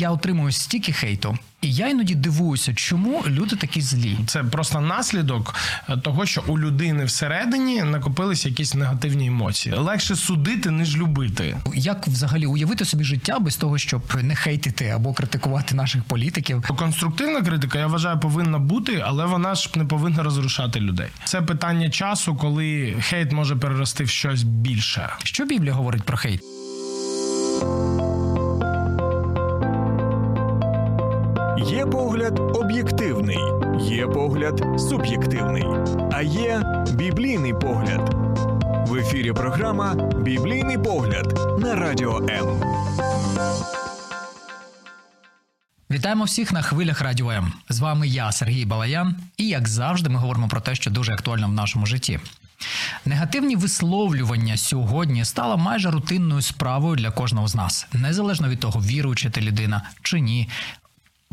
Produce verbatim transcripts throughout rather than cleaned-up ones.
я отримую стільки хейту. І я іноді дивуюся, чому люди такі злі. Це просто наслідок того, що у людини всередині накопилися якісь негативні емоції. Легше судити, ніж любити. Як взагалі уявити собі життя без того, щоб не хейтити або критикувати наших політиків? Конструктивна критика, я вважаю, повинна бути, але вона ж не повинна розрушати людей. Це питання часу, коли хейт може перерости в щось більше. Що Біблія говорить про хейт? Є погляд об'єктивний, є погляд суб'єктивний, а є біблійний погляд. В ефірі програма «Біблійний погляд» на Радіо М. Вітаємо всіх на хвилях Радіо М. З вами я, Сергій Балаян, і, як завжди, ми говоримо про те, що дуже актуально в нашому житті. Негативні висловлювання сьогодні стало майже рутинною справою для кожного з нас, незалежно від того, віруюча ти людина чи ні.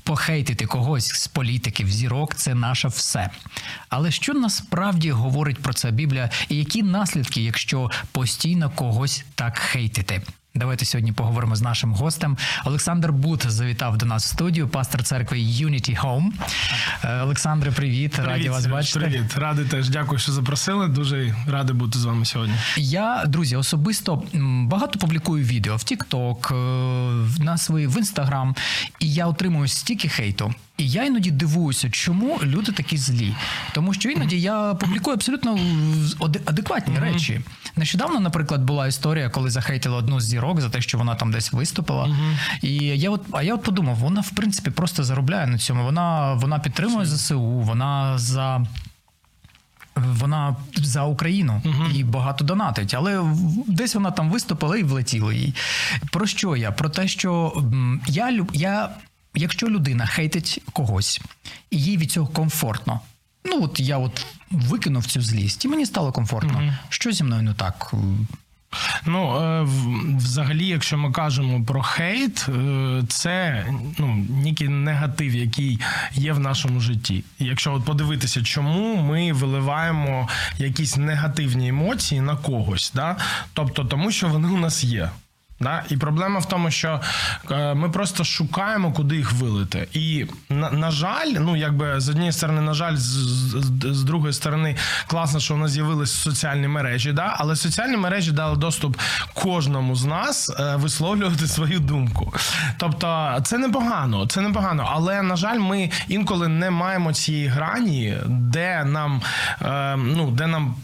Похейтити когось з політиків, зірок – це наше все. Але що насправді говорить про це Біблія і які наслідки, якщо постійно когось так хейтити? Давайте сьогодні поговоримо з нашим гостем. Олександр Бут завітав до нас в студію, пастор церкви Unity Home. Олександре, привіт. Привіт, раді вас бачити. Привіт, ради теж. Дякую, що запросили. Дуже радий бути з вами сьогодні. Я, друзі, особисто багато публікую відео в TikTok, на свої, в Instagram, і я отримую стільки хейту. І я іноді дивуюся, чому люди такі злі. Тому що іноді я публікую абсолютно адекватні mm-hmm. речі. Нещодавно, наприклад, була історія, коли захейтили одну з зірок за те, що вона там десь виступила. Mm-hmm. І я от, а я от подумав, вона, в принципі, просто заробляє на цьому. Вона, вона підтримує зе се у, вона за... Вона за Україну uh-huh. і багато донатить, але десь вона там виступила і влетіло їй. Про що я? Про те, що я, я, якщо людина хейтить когось, і їй від цього комфортно. Ну, от я от викинув цю злість, і мені стало комфортно. Uh-huh. Що зі мною не так? Ну, взагалі, якщо ми кажемо про хейт, це, ну, нікий негатив, який є в нашому житті. Якщо от подивитися, чому ми виливаємо якісь негативні емоції на когось, да? Тобто тому, що вони у нас є. Да? І проблема в тому, що ми просто шукаємо, куди їх вилити. І, на, на жаль, ну, якби, з однієї сторони, на жаль, з, з, з другої сторони, класно, що у нас з'явились соціальні мережі, да? Але соціальні мережі дали доступ кожному з нас висловлювати свою думку. Тобто, це непогано, це непогано, але, на жаль, ми інколи не маємо цієї грані, де нам, ну, де нам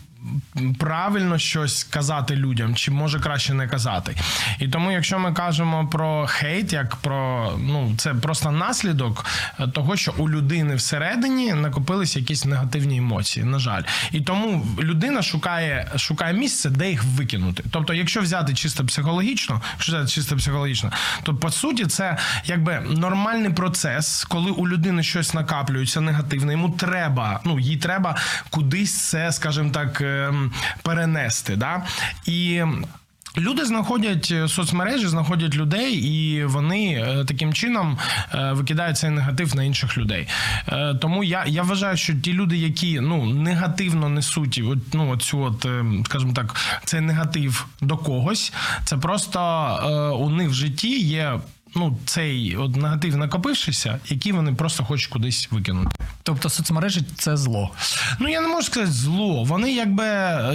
правильно щось казати людям, чи може краще не казати. І тому, якщо ми кажемо про хейт, як про, ну, це просто наслідок того, що у людини всередині накопилися якісь негативні емоції, на жаль. І тому людина шукає, шукає місце, де їх викинути. Тобто, якщо взяти чисто психологічно, якщо взяти чисто психологічно, то по суті це якби нормальний процес, коли у людини щось накаплюється негативне, йому треба, ну, їй треба кудись це, скажімо так, перенести, да? І люди знаходять, соцмережі знаходять людей, і вони таким чином викидають цей негатив на інших людей. Тому я, я вважаю, що ті люди, які, ну, негативно несуть, ну, оцю от, скажімо так, цей негатив до когось, це просто у них в житті є, ну, цей от негатив накопившися, який вони просто хочуть кудись викинути. Тобто соцмережі – це зло? Ну, я не можу сказати зло. Вони якби...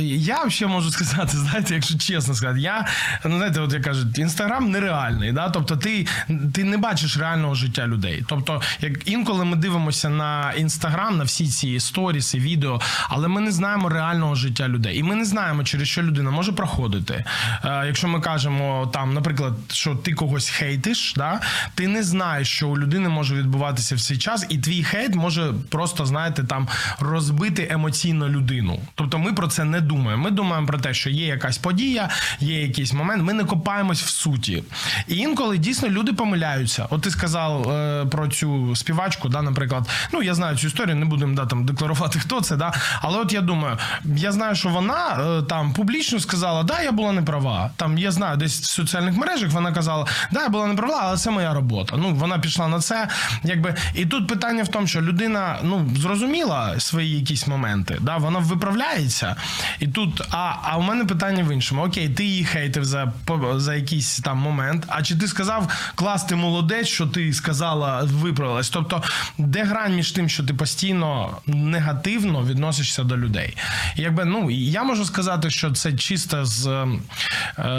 Я ще можу сказати, знаєте, якщо чесно сказати, я, ну, знаєте, от як кажуть, Інстаграм нереальний, да? Тобто ти, ти не бачиш реального життя людей. Тобто, як інколи ми дивимося на Інстаграм, на всі ці сторіси, відео, але ми не знаємо реального життя людей. І ми не знаємо, через що людина може проходити. Е, якщо ми кажемо, там, наприклад, що ти когось хейтиш, да? Ти не знаєш, що у людини може відбуватися в цей час, і твій хейт може просто, знаєте, там розбити емоційно людину. Тобто ми про це не думаємо. Ми думаємо про те, що є якась подія, є якийсь момент, ми не копаємось в суті. І інколи дійсно люди помиляються. От ти сказав е, про цю співачку, да, наприклад, ну, я знаю цю історію, не будемо, да, там декларувати, хто це, да, але от я думаю, я знаю, що вона е, там публічно сказала: "Да, я була не права". Там я знаю, десь в соціальних мережах вона казала: "Да, я була не права", була, але це моя робота. Ну, вона пішла на це. Якби. І тут питання в тому, що людина, ну, зрозуміла свої якісь моменти, да? Вона виправляється. І тут, а, а у мене питання в іншому. Окей, ти її хейтив за, за якийсь там момент, а чи ти сказав, клас, ти молодець, що ти сказала, виправилась? Тобто, де грань між тим, що ти постійно негативно відносишся до людей? Якби, ну, я можу сказати, що це чисто з,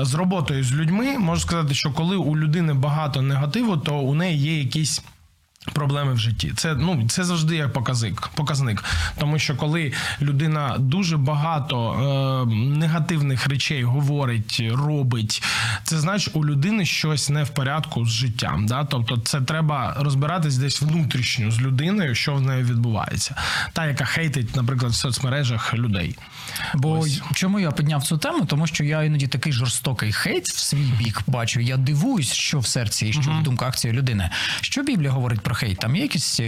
з роботою з людьми. Можу сказати, що коли у людини багато негативу, то у неї є якісь проблеми в житті. Це, ну, це завжди як показник, показник. Тому що коли людина дуже багато е, негативних речей говорить, робить, це значить, у людини щось не в порядку з життям. Да? Тобто це треба розбиратись десь внутрішньо з людиною, що в неї відбувається. Та, яка хейтить, наприклад, в соцмережах людей. Бо ось. Чому я підняв цю тему? Тому що я іноді такий жорстокий хейт в свій бік бачу. Я дивуюсь, що в серці і що mm-hmm. в думках цієї людини. Що Біблія говорить про хейт? Там є якісь...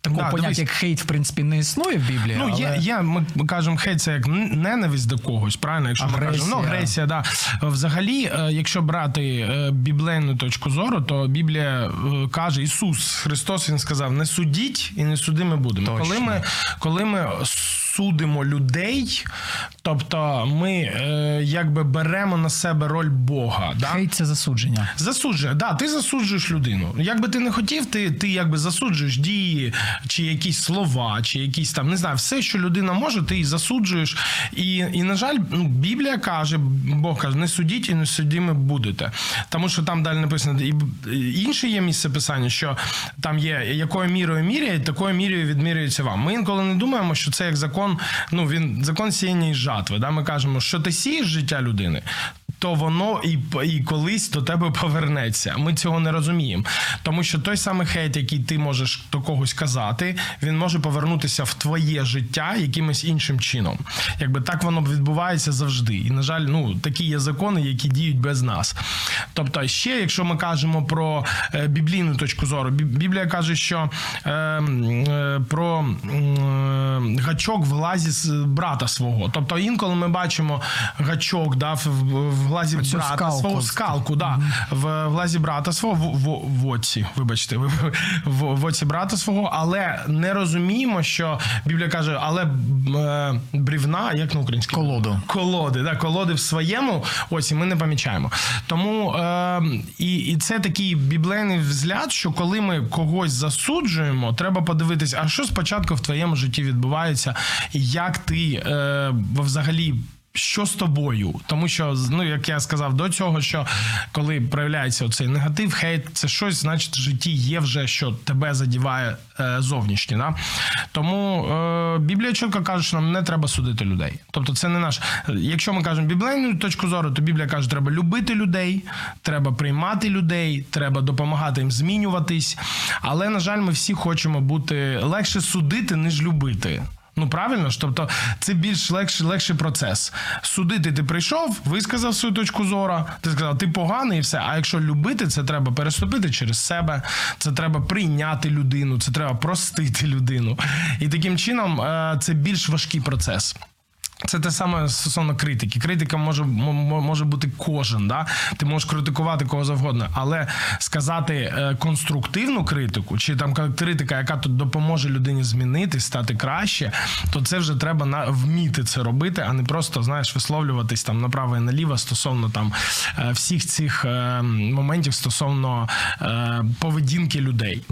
Такого да, поняття, як хейт, в принципі, не існує в Біблії. Ну, але... є, є, ми кажемо, хейт – це як ненависть до когось, правильно? Якщо агресія. Ми кажемо, ну, агресія, да. Взагалі, якщо брати біблейну точку зору, то Біблія каже, Ісус Христос, Він сказав, не судіть і не судими будемо. Коли ми, коли ми судимо людей, тобто ми якби беремо на себе роль Бога. Да? Хейт – це засудження. Засудження, да, ти засуджуєш людину. Якби ти не хотів, ти, ти якби засуджуєш дії, чи якісь слова, чи якісь там, не знаю, все, що людина може, ти її засуджуєш. І, і на жаль, Біблія каже, Бог каже, не судіть і не судіми будете. Тому що там далі написано, і інше є місце писання, що там є, якою мірою міряють, такою мірою відмірюється вам. Ми інколи не думаємо, що це як закон, ну, він закон сіяння і жатви. Да? Ми кажемо, що ти сієш життя людини, то воно і, і колись до тебе повернеться. Ми цього не розуміємо. Тому що той самий хейт, який ти можеш до когось казати, він може повернутися в твоє життя якимось іншим чином. Якби так воно відбувається завжди. І, на жаль, ну, такі є закони, які діють без нас. Тобто, ще, якщо ми кажемо про е, біблійну точку зору, Біблія каже, що е, е, про е, гачок в лазі брата свого. Тобто, інколи ми бачимо гачок, да, в, в в лазі брата скалку, свого, скалку, да, mm-hmm. в, в лазі брата свого, в, в, в оці, вибачте, в, в, в оці брата свого, але не розуміємо, що Біблія каже, але е, брівна, як на українській? Колоду. Колоди, да, колоди в своєму оці ми не помічаємо. Тому е, і, і це такий біблейний взгляд, що коли ми когось засуджуємо, треба подивитись, а що спочатку в твоєму житті відбувається, і як ти е, взагалі що з тобою? Тому що, ну, як я сказав до цього, що коли проявляється оцей негатив, хейт, це щось, значить, в житті є вже, що тебе задіває е, зовнішнє. Да? Тому е, Біблія чітко каже, що нам не треба судити людей. Тобто це не наш... Якщо ми кажемо біблейну точку зору, то Біблія каже, треба любити людей, треба приймати людей, треба допомагати їм змінюватись. Але, на жаль, ми всі хочемо бути... Легше судити, ніж любити. Ну, правильно ж? Тобто це більш легший, легший процес. Судити ти прийшов, висказав свою точку зору, ти сказав, ти поганий і все. А якщо любити, це треба переступити через себе, це треба прийняти людину, це треба простити людину. І таким чином це більш важкий процес. Це те саме стосовно критики. Критика може, може бути кожен, да? Ти можеш критикувати кого завгодно, але сказати конструктивну критику, чи там критика, яка тут допоможе людині змінитись, стати краще, то це вже треба вміти це робити, а не просто, знаєш, висловлюватись там направо і наліво стосовно там всіх цих моментів стосовно поведінки людей.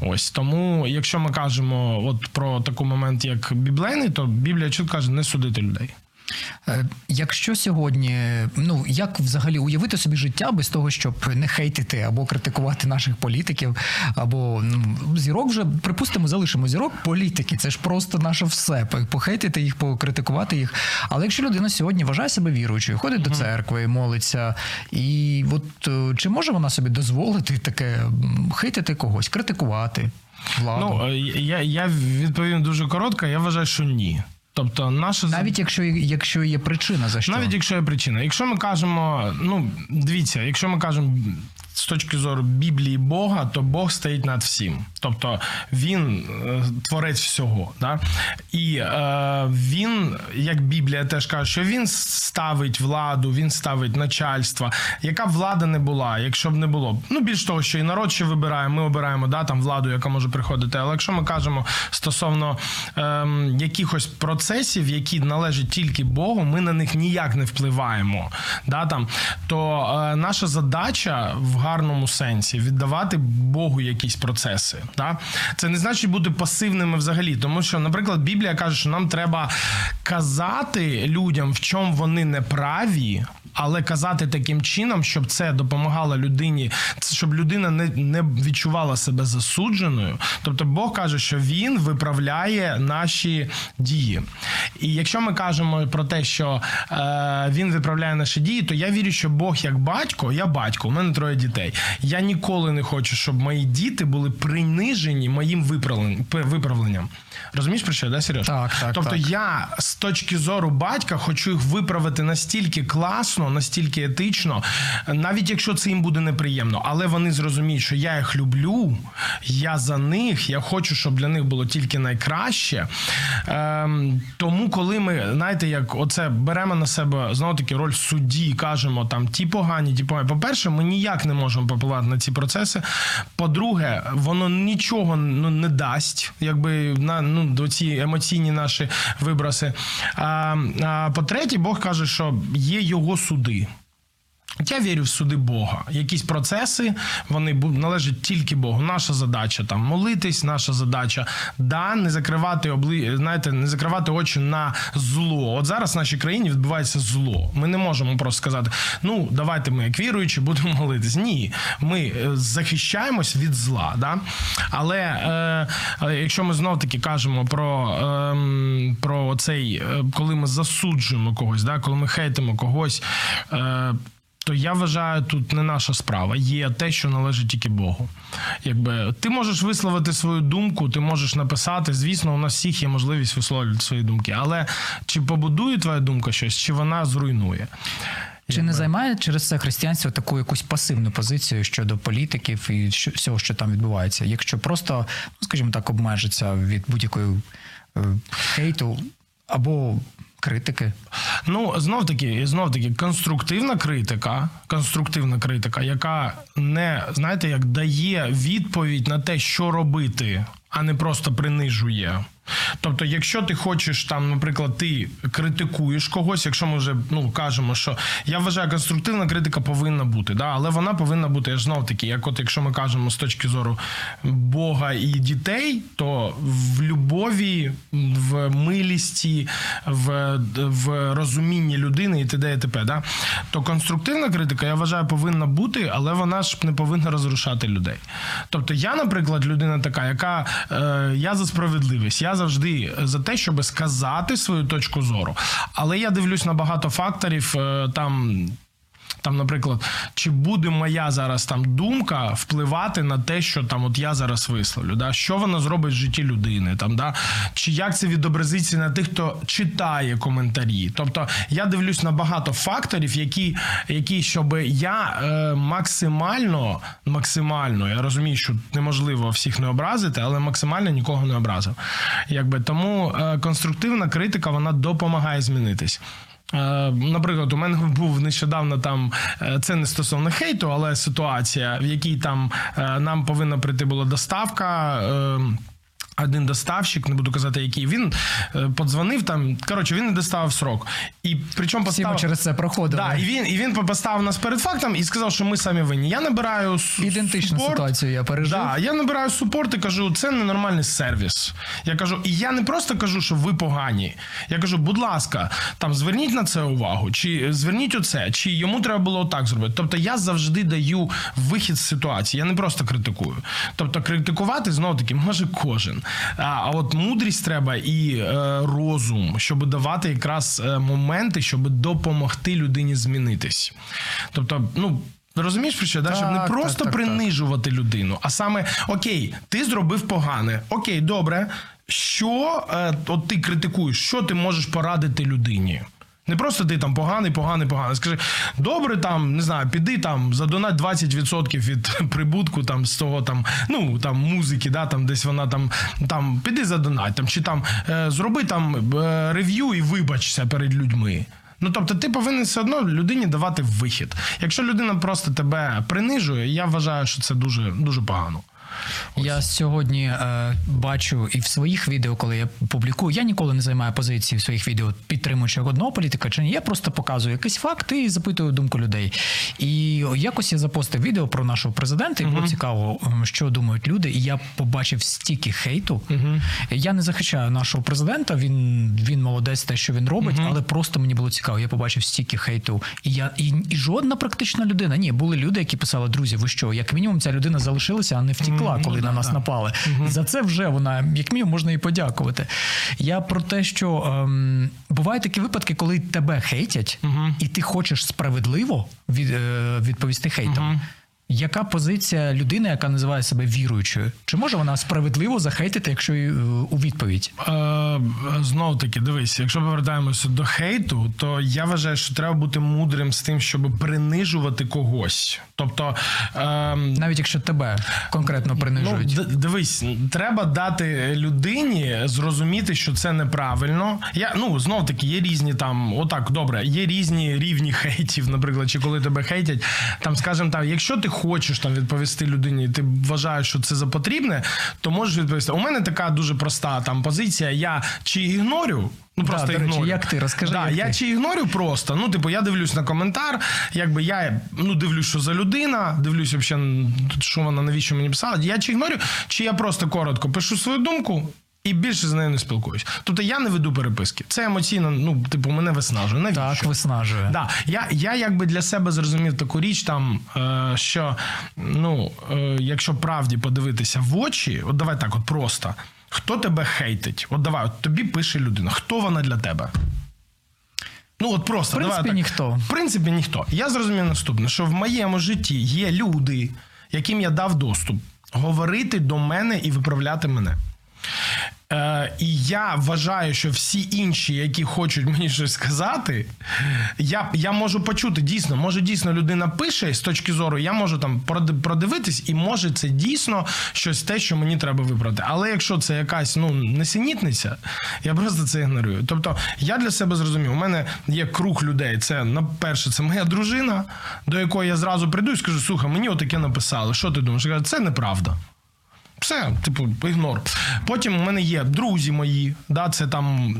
Ось, тому, якщо ми кажемо от про такий момент, як біблейний, то Біблія чітко каже, не суди людей. Якщо сьогодні, ну, як взагалі уявити собі життя без того, щоб не хейтити або критикувати наших політиків, або, ну, зірок вже, припустимо, залишимо зірок, політики, це ж просто наше все, похейтити їх, покритикувати їх, але якщо людина сьогодні вважає себе віруючою, ходить mm-hmm. до церкви, молиться, і от чи може вона собі дозволити таке хейтити когось, критикувати владу? Ну, я, я відповім дуже коротко, я вважаю, що ні. Тобто наша... Навіть якщо, якщо є причина, за що? Навіть якщо є причина. Якщо ми кажемо, ну, дивіться, якщо ми кажемо з точки зору Біблії Бога, то Бог стоїть над всім. Тобто він творець всього. Да? І е, він, як Біблія теж каже, що він ставить владу, він ставить начальство. Яка б влада не була, якщо б не було. Ну, більш того, що і народ ще вибирає, ми обираємо, да, там владу, яка може приходити. Але якщо ми кажемо стосовно е, якихось процесів, які належать тільки Богу, ми на них ніяк не впливаємо. Да, там, то е, наша задача в гарному сенсі віддавати Богу якісь процеси. Да? Це не значить бути пасивними взагалі, тому що, наприклад, Біблія каже, що нам треба казати людям, в чому вони не праві, але казати таким чином, щоб це допомагало людині, щоб людина не, не відчувала себе засудженою. Тобто Бог каже, що він виправляє наші дії. І якщо ми кажемо про те, що е, він виправляє наші дії, то я вірю, що Бог як батько, я батько, у мене троє дітей. Я ніколи не хочу, щоб мої діти були принижені моїм виправленням. Розумієш про що, да, Сереж? Так, так, тобто так. Я з точки зору батька хочу їх виправити настільки класно, настільки етично, навіть якщо це їм буде неприємно. Але вони зрозуміють, що я їх люблю, я за них, я хочу, щоб для них було тільки найкраще. Ем, тому коли ми, знаєте, як оце беремо на себе, знову-таки, роль судді і кажемо, там, ті погані, ті погані. По-перше, ми ніяк не можемо попливати на ці процеси. По-друге, воно нічого ну, не дасть, якби, на ну, ці емоційні наші виброси. А, а по-третє, Бог каже, що є його суди. Я вірю в суди Бога. Якісь процеси, вони належать тільки Богу. Наша задача там молитись, наша задача да, не закривати обли... знаєте, не закривати очі на зло. От зараз в нашій країні відбувається зло. Ми не можемо просто сказати, ну, давайте ми, як віруючі, будемо молитись. Ні, ми захищаємось від зла. Да? Але е, якщо ми знов-таки кажемо про, е, про оцей, коли ми засуджуємо когось, да, коли ми хейтимо когось, е, то я вважаю, тут не наша справа. Є те, що належить тільки Богу. Якби, ти можеш висловити свою думку, ти можеш написати. Звісно, у нас всіх є можливість висловлювати свої думки. Але чи побудує твоя думка щось, чи вона зруйнує? Чи якби... не займає через це християнство таку якусь пасивну позицію щодо політиків і всього, що там відбувається? Якщо просто, скажімо так, обмежиться від будь-якої хейту або... критики. Ну, знов-таки, знов-таки, конструктивна критика, конструктивна критика, яка не, знаєте, як дає відповідь на те, що робити, а не просто принижує. Тобто, якщо ти хочеш, там, наприклад, ти критикуєш когось, якщо ми вже ну, кажемо, що я вважаю, конструктивна критика повинна бути, да? Але вона повинна бути, я ж знов таки, як от якщо ми кажемо з точки зору Бога і дітей, то в любові, в милісті, в, в розумінні людини і т.д. і т.п. Да? То конструктивна критика, я вважаю, повинна бути, але вона ж не повинна розрушати людей. Тобто, я, наприклад, людина така, яка е, я за справедливість, я завжди за те, щоб сказати свою точку зору. Але я дивлюсь на багато факторів, там, там, наприклад, чи буде моя зараз там думка впливати на те, що там от я зараз висловлю, да? Що вона зробить в житті людини, там, да? Чи як це відобразиться на тих, хто читає коментарі. Тобто, я дивлюсь на багато факторів, які, які щоб я е, максимально, максимально, я розумію, що неможливо всіх не образити, але максимально нікого не образив. Якби, тому е, конструктивна критика, вона допомагає змінитись. Наприклад, у мене був нещодавно там, це не стосовно хейту, але ситуація, в якій там нам повинна прийти була доставка, один доставщик, не буду казати який, він подзвонив там, коротше, він не доставив срок. І причому поставив... Всі ми через це проходили. Да, і він, і він поставив нас перед фактом і сказав, що ми самі винні. Я набираю супорт. Ідентичну ситуацію я пережив. Да, я набираю супорт і кажу, це ненормальний сервіс. Я кажу, і я не просто кажу, що ви погані. Я кажу, будь ласка, там, зверніть на це увагу, чи зверніть оце, чи йому треба було отак зробити. Тобто я завжди даю вихід з ситуації, я не просто критикую. Тобто критикувати, знову-таки, може кожен. А от мудрість треба і е, розум, щоб давати якраз моменти, щоб допомогти людині змінитись. Тобто, ну, розумієш, про що? Так, да? Щоб не так, просто так, принижувати так. людину, а саме, окей, ти зробив погане, окей, добре, що е, от ти критикуєш, що ти можеш порадити людині? Не просто ти там поганий, поганий, поганий. Скажи, добре, там, не знаю, піди там, задонать двадцять відсотків від прибутку там, з того там, ну, там, музики, да, там, десь вона там, там піди задонать, там, чи там, е, зроби там е, рев'ю і вибачся перед людьми. Ну, тобто, ти повинен все одно людині давати вихід. Якщо людина просто тебе принижує, я вважаю, що це дуже, дуже погано. Ось. Я сьогодні е, бачу і в своїх відео, коли я публікую, я ніколи не займаю позиції в своїх відео, підтримуючи одного політика чи ні, я просто показую якийсь факт і запитую думку людей. І якось я запостив відео про нашого президента, і було uh-huh. цікаво, що думають люди, і я побачив стільки хейту. Uh-huh. Я не захищаю нашого президента, він, він молодець, те, що він робить, uh-huh. але просто мені було цікаво, я побачив стільки хейту. І, я, і, і жодна практична людина, ні, були люди, які писали, друзі, ви що, як мінімум ця людина залишилася, а не втікла. Uh-huh. Коли ну, на да, нас да. напали. Угу. За це вже вона, як мінімум, можна і подякувати. Я про те, що ем, бувають такі випадки, коли тебе хейтять, угу. і ти хочеш справедливо від, е, відповісти хейтам. Угу. Яка позиція людини, яка називає себе віруючою? Чи може вона справедливо захейтити, якщо е, у відповідь? Е, Знову таки, дивись, якщо повертаємося до хейту, то я вважаю, що треба бути мудрим з тим, щоб принижувати когось. Тобто... Е, Навіть якщо тебе конкретно принижують. Ну, дивись, треба дати людині зрозуміти, що це неправильно. Я, ну, знов таки, є різні там, отак, добре, є різні рівні хейтів, наприклад, чи коли тебе хейтять, там, скажімо так, якщо ти хочеш там відповісти людині, ти вважаєш, що це за потрібне, то можеш відповісти. У мене така дуже проста там позиція, я чи ігнорю, ну просто да, ігнорю. Речі, як ти, розкажи, да, як я ти. Чи ігнорю просто, ну типу я дивлюсь на коментар, якби я, ну дивлюсь, що за людина, дивлюсь взагалі, що вона навіщо мені писала, я чи ігнорю, чи я просто коротко пишу свою думку, і більше з нею не спілкуюсь. Тобто я не веду переписки. Це емоційно, ну, типу, мене виснажує. Навіщо? Так, виснажує. Да. Я, я якби для себе зрозумів таку річ, там, е, що, ну, е, якщо правді подивитися в очі, от давай так, от просто, хто тебе хейтить? От давай, от тобі пише людина, хто вона для тебе? Ну, от просто, в принципі, давай ніхто. Так. В принципі, ніхто. Я зрозумів наступне, що в моєму житті є люди, яким я дав доступ говорити до мене і виправляти мене. Е, і я вважаю, що всі інші, які хочуть мені щось сказати, я, я можу почути, дійсно, може дійсно людина пише з точки зору, я можу там продивитись, і може це дійсно щось те, що мені треба виправити. Але якщо це якась, ну, несенітниця, я просто це ігнорую. Тобто, я для себе зрозумів, у мене є круг людей, це, на перше, це моя дружина, до якої я зразу прийду і скажу, слухай, мені отаке написали, що ти думаєш? Я кажу, це неправда. Все, типу, ігнор. Потім у мене є друзі мої, да, це там,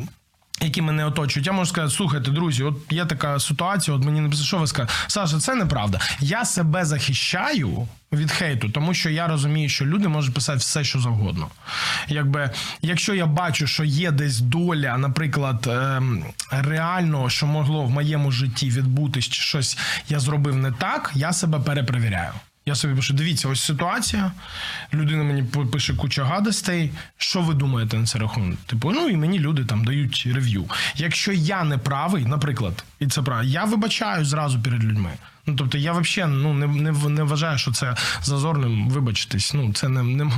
які мене оточують. Я можу сказати, слухайте, друзі, от є така ситуація, от мені написали, що ви скажете? Саша, це неправда. Я себе захищаю від хейту, тому що я розумію, що люди можуть писати все, що завгодно. Якби, якщо я бачу, що є десь доля, наприклад, реального, що могло в моєму житті відбутись, чи щось я зробив не так, я себе перепровіряю. Я собі пишу, дивіться, ось ситуація, людина мені пише куча гадостей, що ви думаєте на це рахунок? Типу, ну і мені люди там дають рев'ю. Якщо я не правий, наприклад, і це правильно, я вибачаю зразу перед людьми. Ну, тобто, я взагалі ну, не, не, не вважаю, що це зазорним вибачитись. Ну, це не, не,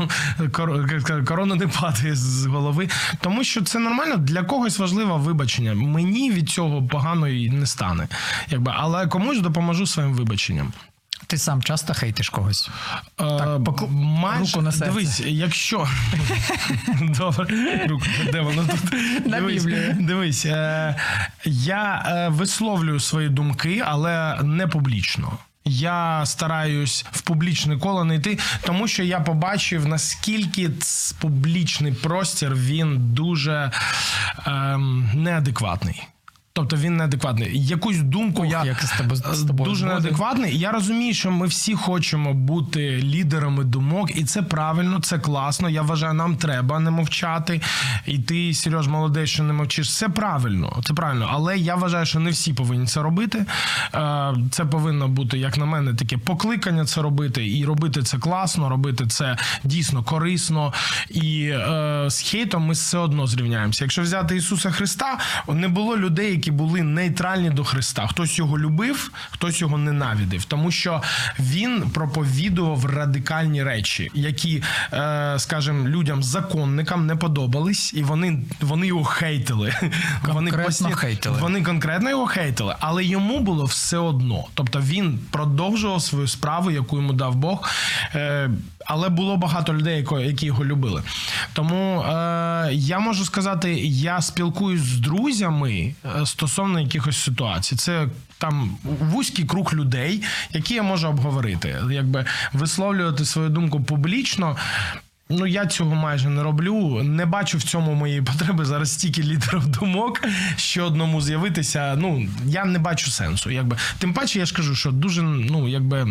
корона не падає з голови. Тому що це нормально, для когось важливе вибачення. Мені від цього погано і не стане. Якби, але комусь допоможу своїм вибаченням. Ти сам часто хейтиш когось? Е, так, поку... майже, руку на серце. Дивись, якщо... Добре, руку, де воно тут? На Біблію. Дивись, е, я е, висловлюю свої думки, але не публічно. Я стараюсь в публічне коло не йти, тому що я побачив, наскільки публічний простір, він дуже е, неадекватний. Тобто він неадекватний. Якусь думку Ох, я як з тебе, з тобою дуже буде. Неадекватний. Я розумію, що ми всі хочемо бути лідерами думок, і це правильно, це класно. Я вважаю, нам треба не мовчати. І ти, Сереж, молодець, що не мовчиш. Це правильно, це правильно. Але я вважаю, що не всі повинні це робити. Це повинно бути, як на мене, таке покликання це робити. І робити це класно, робити це дійсно корисно. І е, з хейтом ми все одно зрівняємося. Якщо взяти Ісуса Христа, не було людей, які були нейтральні до Христа. Хтось його любив, хтось його ненавидів. Тому що він проповідував радикальні речі, які, скажімо, людям, законникам не подобались, і вони, вони його хейтили. Конкретно вони постійно, хейтили. Вони конкретно його хейтили, але йому було все одно. Тобто він продовжував свою справу, яку йому дав Бог, але було багато людей, які його любили. Тому я можу сказати, я спілкуюсь з друзями стосовно якихось ситуацій. Це там вузький круг людей, які я можу обговорити. Якби висловлювати свою думку публічно, ну, я цього майже не роблю, не бачу в цьому моєї потреби зараз стільки лідерів думок, що одному з'явитися, ну, я не бачу сенсу, якби. Тим паче, я ж кажу, що дуже, ну, якби,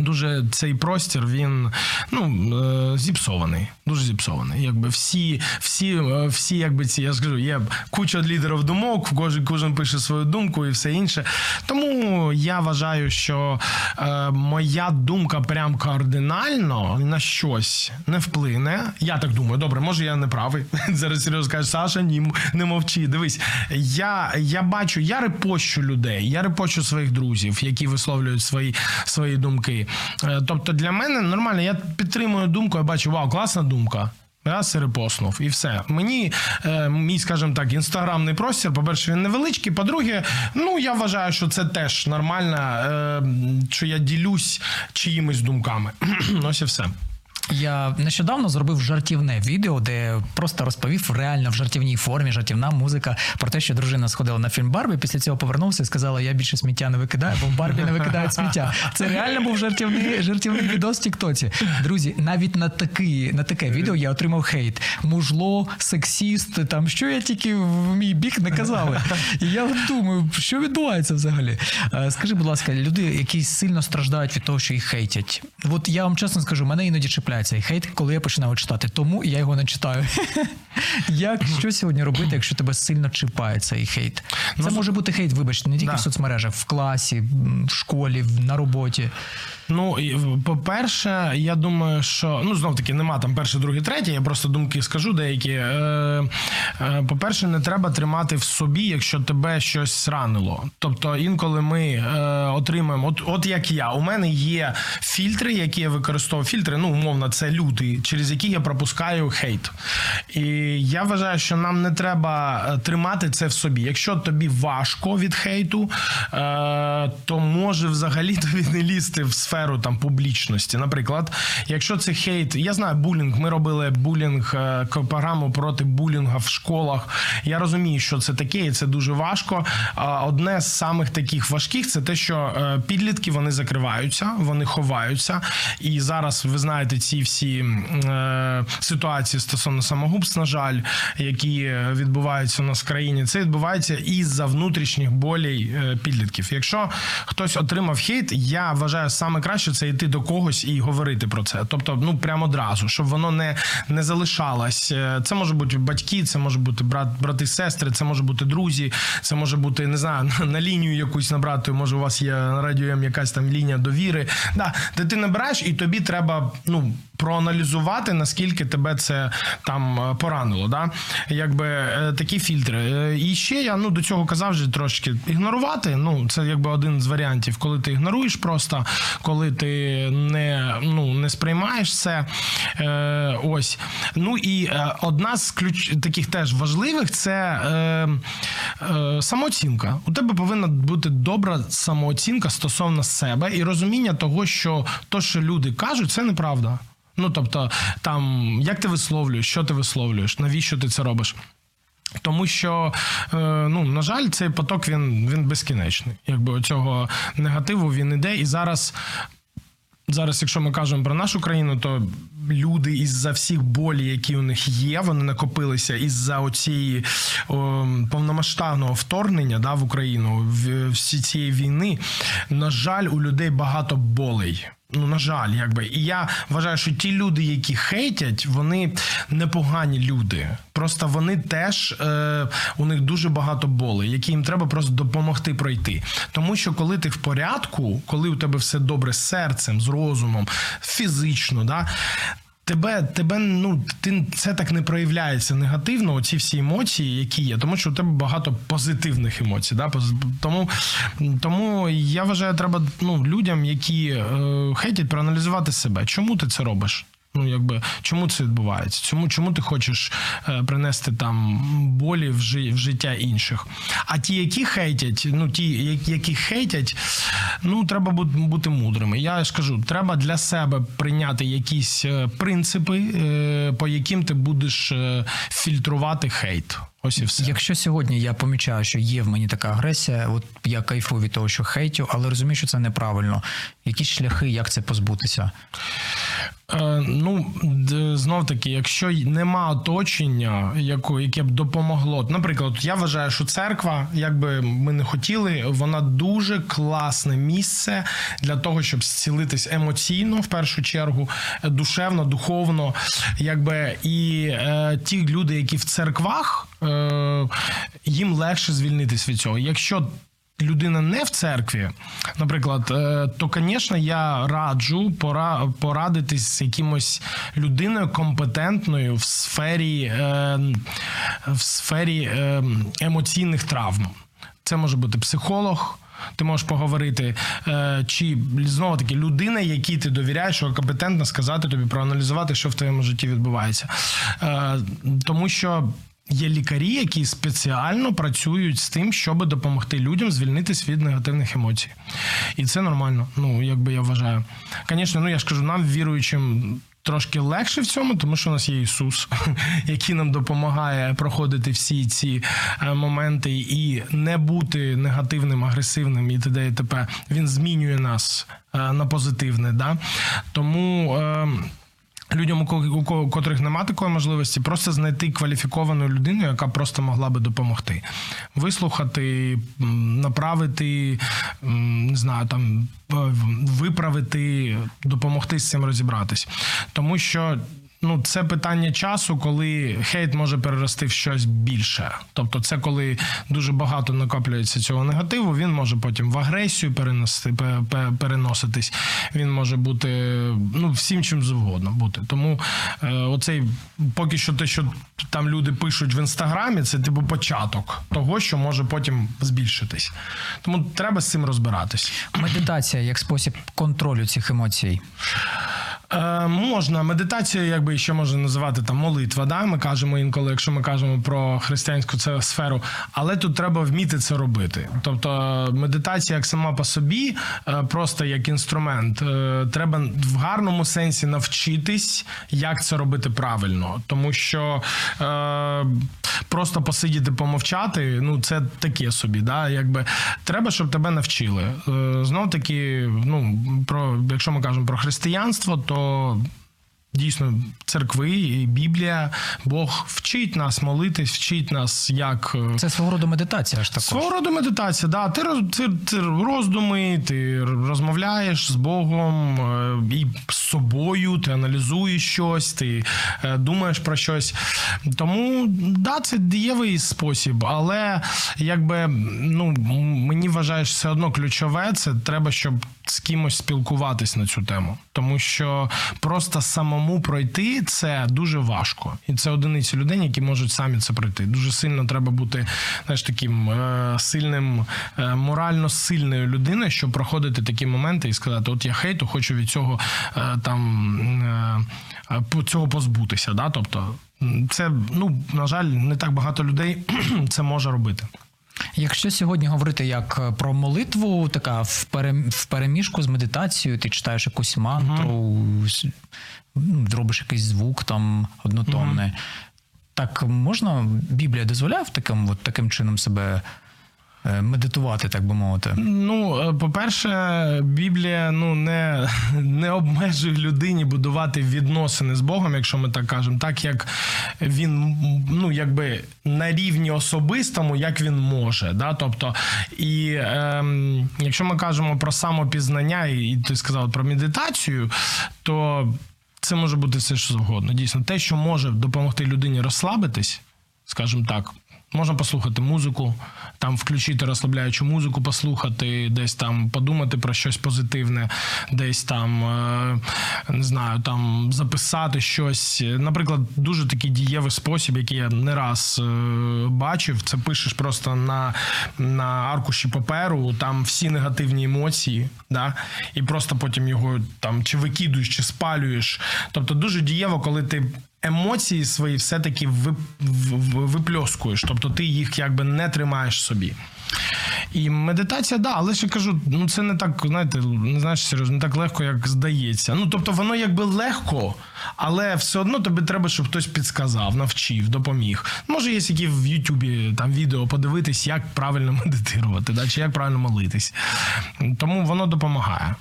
дуже цей простір, він, ну, зіпсований, дуже зіпсований, якби всі, всі, всі, якби ці, я скажу, є куча лідерів думок, кожен, кожен пише свою думку і все інше, тому я вважаю, що е, моя думка прям кардинально на щось не вплине, я так думаю, добре, може я не правий, зараз серйозно кажу, Саша, ні, не мовчи, дивись, я, я бачу, я репощу людей, я репощу своїх друзів, які висловлюють свої, свої думки. Тобто для мене нормально, я підтримую думку, я бачу, вау, класна думка. Раз і репостнув, і все. Мені, е, мій, скажімо так, інстаграмний простір, по-перше, він невеличкий, по-друге, ну, я вважаю, що це теж нормально, е, що я ділюсь чиїмись думками. Ось і все. Я нещодавно зробив жартівне відео, де просто розповів реально в жартівній формі, жартівна музика, про те, що дружина сходила на фільм «Барбі», після цього повернувся і сказала, я більше сміття не викидаю, бо в «Барбі» не викидають сміття. Це реально був жартівний, жартівний відео в тіктоці. Друзі, навіть на, такі, на таке відео я отримав хейт. Мужло, сексіст, там, що я тільки в мій бік не казали. І я думаю, що відбувається взагалі? Скажи, будь ласка, люди, які сильно страждають від того, що їх хейтять. От я вам чесно скажу, мене іноді чіпляє цей хейт, коли я починаю читати. Тому я його не читаю. Як, що сьогодні робити, якщо тебе сильно чіпає цей хейт? Це ну, може бути хейт, вибачте, не тільки да. в соцмережах, в класі, в школі, на роботі. Ну, по-перше, я думаю, що... Ну, знов-таки, нема там перше, друге, третє, я просто думки скажу деякі. По-перше, не треба тримати в собі, якщо тебе щось ранило. Тобто, інколи ми отримаємо... От, от як я. У мене є фільтри, які я використовую. Фільтри, ну, умовно, це люди, через які я пропускаю хейт. І я вважаю, що нам не треба тримати це в собі. Якщо тобі важко від хейту, то може взагалі тобі не лізти в сферу там публічності. Наприклад, якщо це хейт, я знаю булінг, ми робили булінг, програму проти булінгу в школах. Я розумію, що це таке, і це дуже важко. Одне з самих таких важких, це те, що підлітки, вони закриваються, вони ховаються. І зараз, ви знаєте, ці всі е, ситуації стосовно самогубств, на жаль, які відбуваються у нас в країні, це відбувається із-за внутрішніх болей підлітків. Якщо хтось отримав хейт, я вважаю, саме краще це йти до когось і говорити про це. Тобто, ну, прямо одразу, щоб воно не, не залишалось. Це може бути батьки, це може бути брат, брати, сестри, це може бути друзі, це може бути, не знаю, на лінію якусь набрати, може у вас є на Радіо М якась там лінія довіри. Да, де ти набираєш, і тобі треба, ну, проаналізувати, наскільки тебе це там поранило, да? Якби такі фільтри. І ще я, ну, до цього казав вже трошки, ігнорувати, ну, це якби один з варіантів, коли ти ігноруєш просто, коли ти не, ну, не сприймаєш це. Е, ось. Ну, і е, одна з ключ... таких теж важливих, це е, е, самооцінка. У тебе повинна бути добра самооцінка стосовно себе і розуміння того, що то, що люди кажуть, це неправда. Ну, тобто, там, як ти висловлюєш, що ти висловлюєш, навіщо ти це робиш? Тому що, ну, на жаль, цей поток, він, він безкінечний. Якби оцього негативу він іде, і зараз... Зараз, якщо ми кажемо про нашу країну, то люди із-за всіх болі, які у них є, вони накопилися із-за оцієї о, повномасштабного вторгнення, да, в Україну, всі цієї війни, на жаль, у людей багато болей. Ну, на жаль, якби. І я вважаю, що ті люди, які хейтять, вони непогані люди. Просто вони теж, е, у них дуже багато боли, які їм треба просто допомогти пройти. Тому що коли ти в порядку, коли у тебе все добре з серцем, з розумом, фізично, да, тебе, тебе, ну, ти, це так не проявляється негативно, оці всі емоції, які є, тому що у тебе багато позитивних емоцій. Да? Тому, тому я вважаю, треба ну, людям, які е, хейтять, проаналізувати себе. Чому ти це робиш? Ну, якби, чому це відбувається? Чому, чому ти хочеш е, принести там болі в, жи, в життя інших? А ті, які хейтять, ну, ті, які хейтять, ну, треба бути, бути мудрими. Я ж кажу, треба для себе прийняти якісь принципи, е, по яким ти будеш е, фільтрувати хейт. Ось і все. Якщо сьогодні я помічаю, що є в мені така агресія, от я кайфую від того, що хейтю, але розумію, що це неправильно. Які шляхи, як це позбутися? Е, ну, знов-таки, якщо нема оточення, яке б допомогло. Наприклад, я вважаю, що церква, як би ми не хотіли, вона дуже класне місце для того, щоб зцілитись емоційно, в першу чергу, душевно, духовно. Якби, і е, ті люди, які в церквах, їм легше звільнитись від цього. Якщо людина не в церкві, наприклад, то, звісно, я раджу порадитись з якимось людиною компетентною в сфері, в сфері емоційних травм. Це може бути психолог, ти можеш поговорити, чи, знову-таки, людина, якій ти довіряєш, що компетентна сказати тобі, проаналізувати, що в твоєму житті відбувається. Тому що є лікарі, які спеціально працюють з тим, щоб допомогти людям звільнитись від негативних емоцій. І це нормально, ну, якби я вважаю. Звісно, ну, я ж кажу, нам, віруючим, трошки легше в цьому, тому що у нас є Ісус, який нам допомагає проходити всі ці моменти і не бути негативним, агресивним і т.д. і т.п. Він змінює нас на позитивне, да? Тому людям, у котрих немає такої можливості, просто знайти кваліфіковану людину, яка просто могла би допомогти. Вислухати, направити, не знаю, там, виправити, допомогти з цим розібратись. Тому що ну, це питання часу, коли хейт може перерости в щось більше. Тобто це коли дуже багато накоплюється цього негативу, він може потім в агресію переносити, переноситись, він може бути ну, всім чим завгодно бути. Тому е, оцей, поки що те, що там люди пишуть в Інстаграмі, це типу початок того, що може потім збільшитись. Тому треба з цим розбиратись. Медитація як спосіб контролю цих емоцій? Е, можна. Медитацію, якби ще можна називати там молитва, да? Ми кажемо інколи, якщо ми кажемо про християнську це сферу, але тут треба вміти це робити. Тобто медитація як сама по собі, е, просто як інструмент, е, треба в гарному сенсі навчитись, як це робити правильно. Тому що е, просто посидіти, помовчати, ну це таке собі, да? Якби, треба, щоб тебе навчили. Е, знов таки, ну, про, якщо ми кажемо про християнство, то дійсно, церкви, і Біблія, Бог вчить нас молитись, вчить нас як... Це свого роду медитація ж також. Свого роду медитація, да. Ти, ти, ти роздуми, ти розмовляєш з Богом і з собою, ти аналізуєш щось, ти думаєш про щось. Тому, да, це дієвий спосіб, але якби, ну, мені вважаєш все одно ключове, це треба, щоб з кимось спілкуватись на цю тему. Тому що просто самому пройти це дуже важко. І це одиниці людей, які можуть самі це пройти. Дуже сильно треба бути, знаєш, таким е- сильним, е- морально сильною людиною, щоб проходити такі моменти і сказати, от я хейту, хочу від цього е- там е- цього позбутися. Да? Тобто це, ну, на жаль, не так багато людей це може робити. Якщо сьогодні говорити як про молитву, така в переміжку з медитацією, ти читаєш якусь мантру, uh-huh. робиш якийсь звук там однотонний. Uh-huh. Так можна, Біблія дозволяє таким, таким чином себе медитувати, так би мовити? Ну, по-перше, Біблія ну, не, не обмежує людині будувати відносини з Богом, якщо ми так кажемо, так як він, ну, якби на рівні особистому, як він може. Да? Тобто, і ем, якщо ми кажемо про самопізнання, і, і ти сказав про медитацію, то це може бути все, що завгодно. Дійсно, те, що може допомогти людині розслабитись, скажімо так, Можна послухати музику, там включити розслабляючу музику, послухати, десь там подумати про щось позитивне, десь там, не знаю, там записати щось. Наприклад, дуже такий дієвий спосіб, який я не раз бачив, це пишеш просто на, на аркуші паперу, там всі негативні емоції, да? І просто потім його там чи викидуєш, чи спалюєш. Тобто дуже дієво, коли ти емоції свої все-таки випльоскуєш, тобто ти їх якби не тримаєш собі. І медитація, да, але ще кажу, ну це не так, знаєте, не знаєш, серйозно, не так легко, як здається. Ну, тобто воно якби легко, але все одно тобі треба, щоб хтось підсказав, навчив, допоміг. Може, є які в Ютубі там відео подивитись, як правильно медитувати, да, чи як правильно молитись. Тому воно допомагає.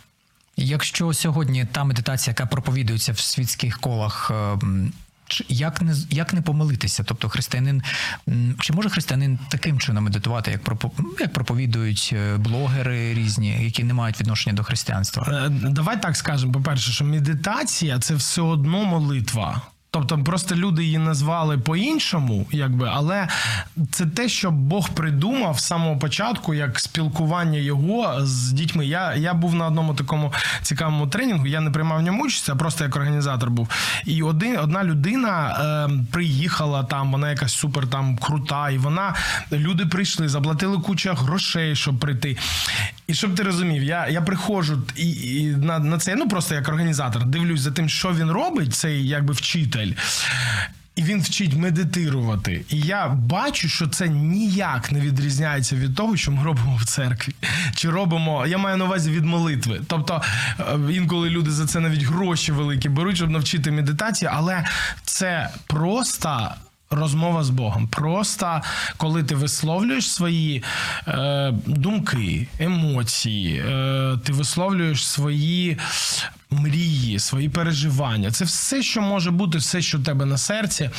Якщо сьогодні та медитація, яка проповідується в світських колах, як не, як не помилитися? Тобто християнин, чи може християнин таким чином медитувати, як, пропо, як проповідують блогери різні, які не мають відношення до християнства? Давай так скажемо, по-перше, що медитація – це все одно молитва. Тобто просто люди її назвали по-іншому, якби, але це те, що Бог придумав з самого початку, як спілкування його з дітьми. Я, я був на одному такому цікавому тренінгу, я не приймав в ньому участь, а просто як організатор був. І один, одна людина е, приїхала там, вона якась супер там крута, і вона, люди прийшли, заплатили кучу грошей, щоб прийти. І щоб ти розумів, я, я приходжу і, і на, на це, ну просто як організатор, дивлюсь за тим, що він робить, цей якби вчитель. І він вчить медитувати. І я бачу, що це ніяк не відрізняється від того, що ми робимо в церкві. Чи робимо, я маю на увазі, від молитви. Тобто інколи люди за це навіть гроші великі беруть, щоб навчити медитації, але це просто розмова з Богом. Просто коли ти висловлюєш свої е, думки, емоції, е, ти висловлюєш свої мрії, свої переживання. Це все, що може бути, все, що в тебе на серці,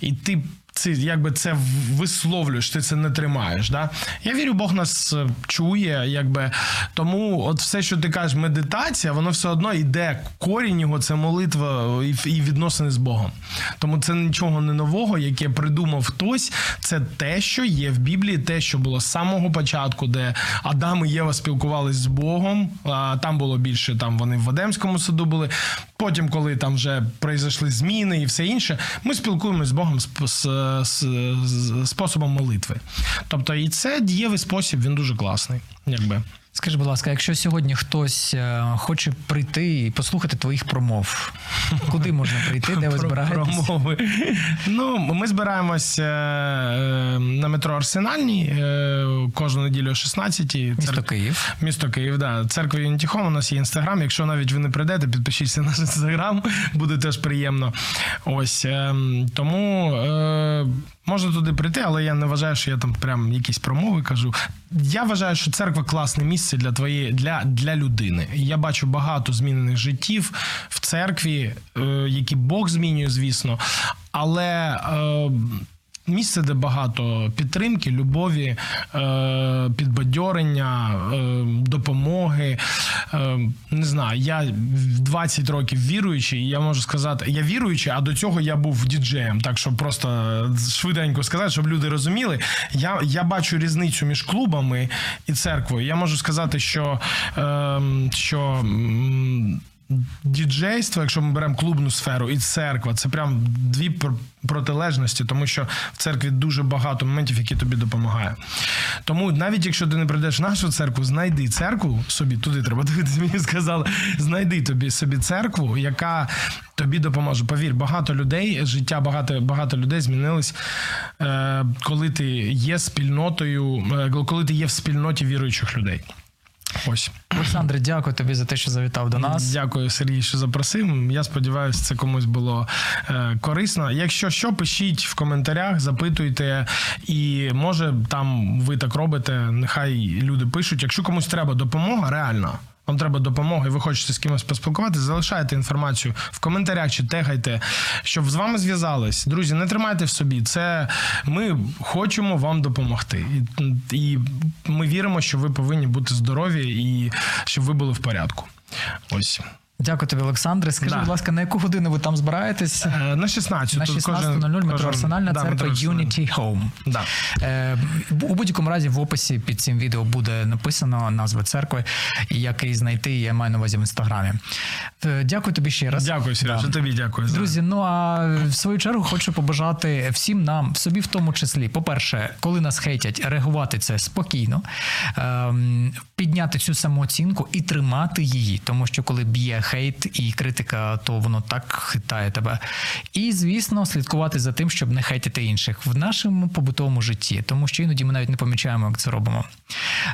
і ти це, якби це висловлюєш, ти це не тримаєш. Да? Я вірю, Бог нас чує, якби. Тому от все, що ти кажеш, медитація, воно все одно йде, корінь його – це молитва і відносини з Богом. Тому це нічого не нового, яке придумав хтось, це те, що є в Біблії, те, що було з самого початку, де Адам і Єва спілкувались з Богом, там було більше, там вони в Едемському саду були. Потім, коли там вже пройшли зміни і все інше, ми спілкуємося з Богом з, з, з, з способом молитви. Тобто і це дієвий спосіб, він дуже класний. Якби. Скажи, будь ласка, якщо сьогодні хтось хоче прийти і послухати твоїх промов, куди можна прийти, де ви збираєтесь? Промови. Ну, ми збираємось на метро Арсенальній кожну неділю о шістнадцятій. Місто Цер... Київ. Місто Київ, да. Церква Unity Home, у нас є Instagram. Якщо навіть ви не прийдете, підпишіться на наш Instagram, буде теж приємно. Ось, тому можна туди прийти, але я не вважаю, що я там прям якісь промови кажу. Я вважаю, що церква класне місце для твоєї для, для людини. Я бачу багато змінених життів в церкві, які Бог змінює, звісно, але місце, де багато підтримки, любові, підбадьорення, допомоги. Не знаю, я двадцять років віруючий, я можу сказати, я віруючий, а до цього я був діджеєм, так щоб просто швиденько сказати, щоб люди розуміли. Я, я бачу різницю між клубами і церквою. Я можу сказати, що, що діджейство, якщо ми беремо клубну сферу, і церква, це прям дві протилежності, тому що в церкві дуже багато моментів, які тобі допомагають. Тому навіть якщо ти не прийдеш в нашу церкву, знайди церкву собі, туди треба дивитися, мені сказали, знайди тобі собі церкву, яка тобі допоможе. Повір, багато людей, життя багато, багато людей змінилось, коли ти є спільнотою, коли ти є в спільноті віруючих людей. Ось. Олександре, дякую тобі за те, що завітав до нас. Дякую, Сергій, що запросив. Я сподіваюся, це комусь було е, корисно. Якщо що, пишіть в коментарях, запитуйте. І може там ви так робите, нехай люди пишуть. Якщо комусь треба допомога, реально, вам треба допомога і ви хочете з кимось поспілкуватися, залишайте інформацію в коментарях чи тегайте, щоб з вами зв'язались. Друзі, не тримайте в собі. Це ми хочемо вам допомогти. І, і ми віримо, що ви повинні бути здорові і щоб ви були в порядку. Ось. Дякую тобі, Олександре. Скажи, да. будь ласка, на яку годину ви там збираєтесь? На шістнадцяту. На шістнадцяту нуль нуль, метро Арсенальна, да, церква Unity Home. Да. Е, у будь-якому разі в описі під цим відео буде написано назва церкви, і як її знайти, я маю на увазі в Інстаграмі. Е, дякую тобі ще раз. Дякую, Сережа, да. тобі дякую. Друзі, ну а в свою чергу хочу побажати всім нам, собі в тому числі, по-перше, коли нас хейтять, реагувати це спокійно, е, підняти цю самооцінку і тримати її, тому що коли б'є хейт і критика, то воно так хитає тебе. І, звісно, слідкувати за тим, щоб не хейтити інших в нашому побутовому житті, тому що іноді ми навіть не помічаємо, як це робимо.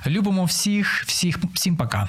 Любимо всіх, всіх, всім пока.